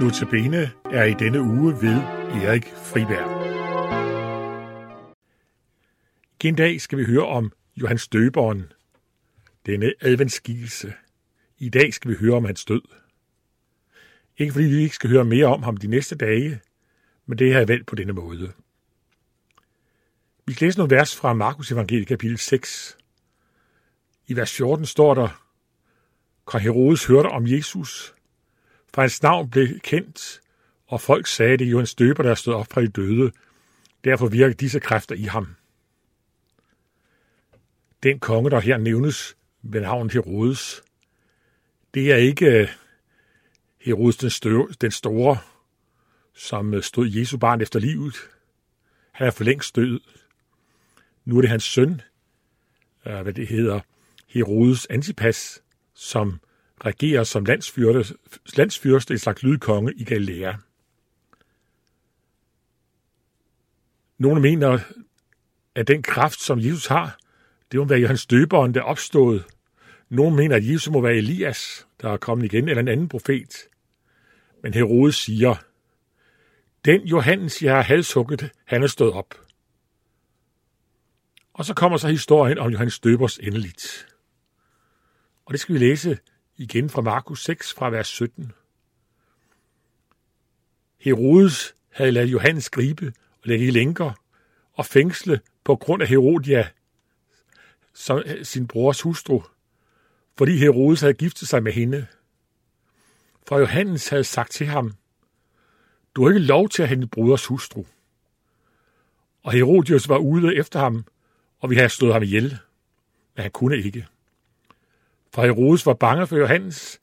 Notabene er i denne uge ved Erik Friberg. En dag skal vi høre om Johannes Døberen, denne adventsskikkelse. I dag skal vi høre om hans død. Ikke fordi vi ikke skal høre mere om ham de næste dage, men det har jeg valgt på denne måde. Vi skal læse nogle vers fra Markus Evangeliet kapitel 6. I vers 14 står der: Kong Herodes hørte om Jesus, for hans navn blev kendt, og folk sagde, at det er Johannes Døber, der stod op fra de døde. Derfor virkede disse kræfter i ham. Den konge, der her nævnes ved navn Herodes, det er ikke Herodes den store, som stod Jesu barn efter livet. Han er for længst død. Nu er det hans søn, Herodes Antipas, som regerer som landsfyrste, en slags lydkonge i Galilea. Nogle mener, at den kraft, som Jesus har, det må være Johannes Døberen, der opstod. Nogle mener, at Jesus må være Elias, der er kommet igen, eller en anden profet. Men Herodes siger: Den Johannes, jeg har halshugget, han er stået op. Og så kommer så historien om Johannes Døbers endeligt. Og det skal vi læse igen fra Markus 6, fra vers 17. Herodes havde ladet Johannes gribe og lægge i lænker og fængsle på grund af Herodias, sin brors hustru, fordi Herodes havde giftet sig med hende. For Johannes havde sagt til ham: Du har ikke lov til at have din broders hustru. Og Herodias var ude efter ham, og ville have slået ham ihjel, men han kunne ikke. For Herodes var bange for Johannes,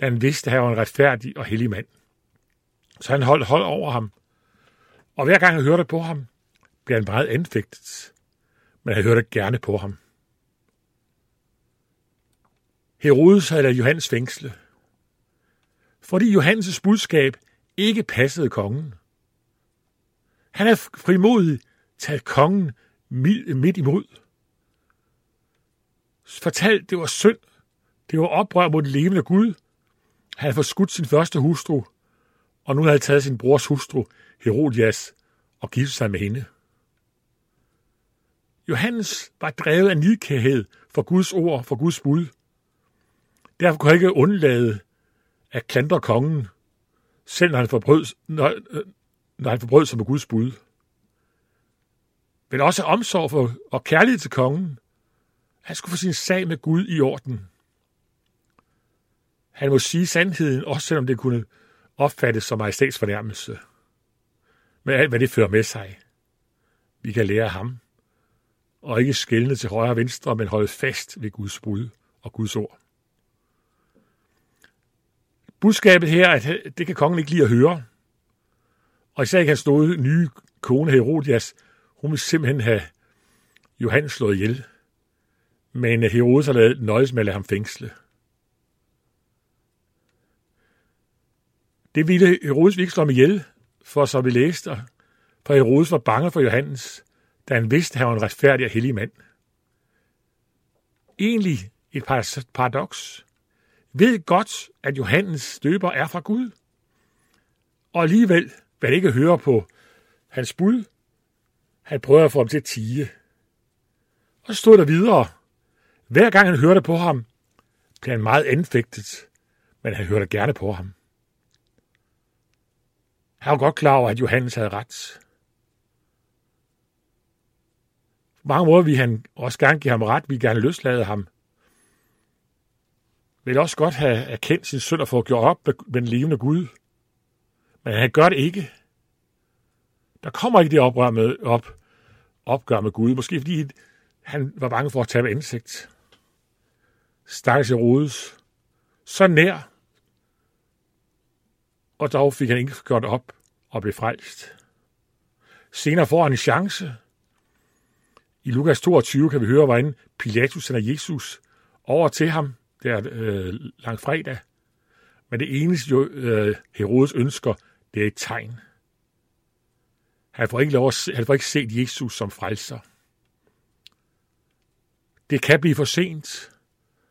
da han vidste, at han var en retfærdig og hellig mand. Så han holdt hold over ham, og hver gang han hørte på ham, blev han meget anfægtet, men han hørte gerne på ham. Herodes havde ladet Johannes fængsle, fordi Johannes' budskab ikke passede kongen. Han havde frimodigt taget kongen midt imod. Fortalt, det var synd, det var oprør mod den levende Gud. Han havde forskudt sin første hustru, og nu havde han taget sin brors hustru, Herodias, og giftet sig med hende. Johannes var drevet af nidkærhed for Guds ord, for Guds bud. Derfor kunne han ikke undlade at klandre kongen, selv når han forbrød sig med Guds bud. Men også omsorg for og kærlighed til kongen. Han skulle få sin sag med Gud i orden. Han må sige sandheden, også selvom det kunne opfattes som majestætsfornærmelse. Med alt, hvad det fører med sig. Vi kan lære af ham. Og ikke skelne til højre og venstre, men holde fast ved Guds bud og Guds ord. Budskabet her, at det kan kongen ikke lide at høre. Og især ikke hans stod nye kone Herodias. Hun vil simpelthen have Johannes slået ihjel. Men Herodes har ladet nøjes med at lade ham fængsle. Det ville Herodes ikke slå ham ihjel, for så vi læste, for Herodes var bange for Johannes, da han vidste, at han var en retfærdig og hellig mand. Egentlig et paradoks. Ved godt, at Johannes Døber er fra Gud, og alligevel vil ikke høre på hans bud. Han prøver at få ham til at tie. Og så stod der videre: Hver gang han hørte på ham, blev han meget anfægtet, men han hørte gerne på ham. Han var godt klar over, at Johannes havde ret. På mange måder ville han også gerne give ham ret, ville gerne løslade ham. Ville også godt have erkendt sin synd og få gjort op med den levende Gud. Men han gør det ikke. Der kommer ikke det opgør med Gud, måske fordi han var bange for at tabe ansigt. Stakkels Herodes, så nær, og dog fik han ikke gjort op og blev frelst. Senere får han en chance. I Lukas 22 kan vi høre, hvordan Pilatus sender Jesus over til ham, der langfredag. Men det eneste Herodes ønsker, det er et tegn. Han får ikke set Jesus som frelser. Det kan blive for sent.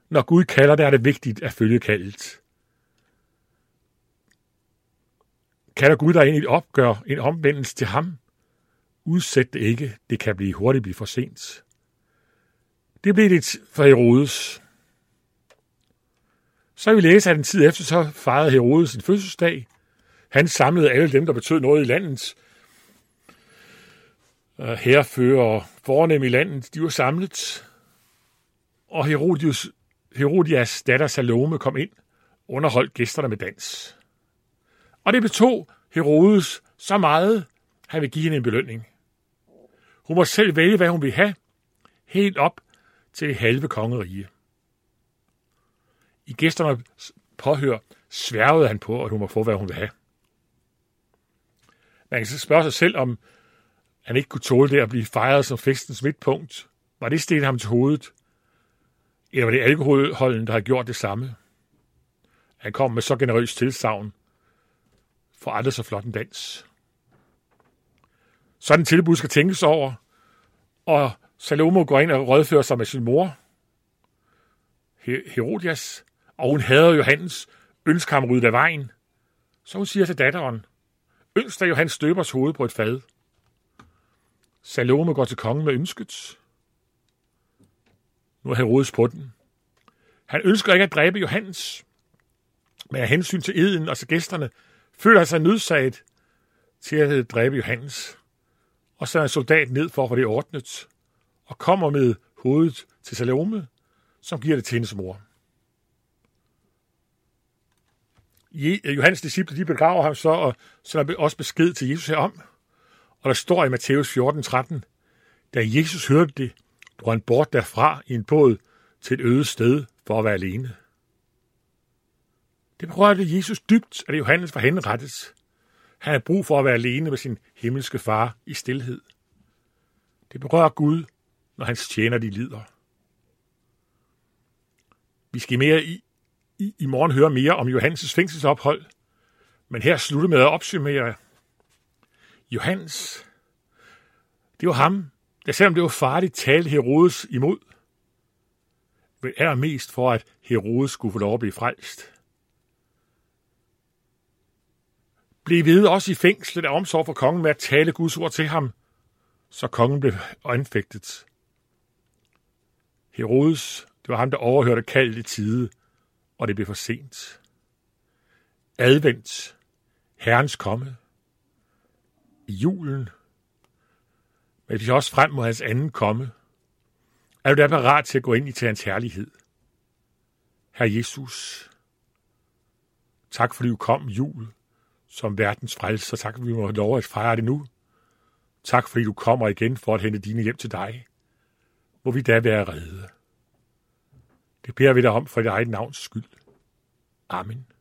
Når Gud kalder, der er det vigtigt at følge kaldet. Kalder Gud dig ind i et opgør, en omvendelse til ham? Udsæt det ikke, det kan hurtigt blive for sent. Det blev det for Herodes. Så vil vi læse, at en tid efter, så fejrede Herodes sin fødselsdag. Han samlede alle dem, der betød noget i landet. Herrefører og fornemme i landet, de var samlet. Og Herodias datter Salome kom ind og underholdt gæsterne med dans. Og det betog Herodes så meget, han ville give hende en belønning. Hun måtte selv vælge, hvad hun ville have, helt op til halve kongerige. I gæsternes påhør sværgede han på, at hun må få, hvad hun vil have. Man kan så spørge sig selv, om han ikke kunne tåle det at blive fejret som festens midtpunkt. Var det steget ham til hovedet? Eller var det alkoholholden, der havde gjort det samme? Han kom med så generøst tilsagn for aldrig så flot en dans. Sådan tilbud skal tænkes over, og Salome går ind og rådfører sig med sin mor, Herodias, og hun hader Johannes, ønsker ham ryddet af vejen. Så hun siger til datteren, ønsker Johannes Døbers hoved på et fad. Salome går til kongen med ønsket. Nu er Herodes på den. Han ønsker ikke at dræbe Johannes, men af hensyn til eden og til gæsterne, føler han sig nødsaget til at dræbe Johannes. Og så er en soldat ned for at få det ordnet, og kommer med hovedet til Salome, som giver det til hendes mor. Johannes' disciple, de begraver ham så, og så er der også besked til Jesus herom. Og der står i Matthæus 14:13, da Jesus hørte det, drog han bort derfra i en båd til et øde sted for at være alene. Det berørte Jesus dybt, at Johannes var henrettet. Han havde brug for at være alene med sin himmelske far i stilhed. Det berører Gud, når hans tjener de lider. Vi skal i morgen høre mere om Johannes' fængselsophold, men her slutter med at opsummere. Johannes, det var ham, der selvom det var farligt, talte Herodes imod, men allermest for, at Herodes skulle få lov at blive frelst. Blev ved også i fængslet af omsorg for kongen med at tale Guds ord til ham, så kongen blev anfægtet. Herodes, det var ham, der overhørte kaldet i tide, og det blev for sent. Advent, Herrens komme, i julen, men vi er også frem mod hans anden komme. Er du da parat til at gå ind i til hans herlighed? Herre Jesus, tak fordi du kom jul som verdens frelser. Tak fordi vi må have lov at fejre det nu. Tak fordi du kommer igen for at hente dine hjem til dig. Må vi da være redde. Det beder vi dig om for dit eget navns skyld. Amen.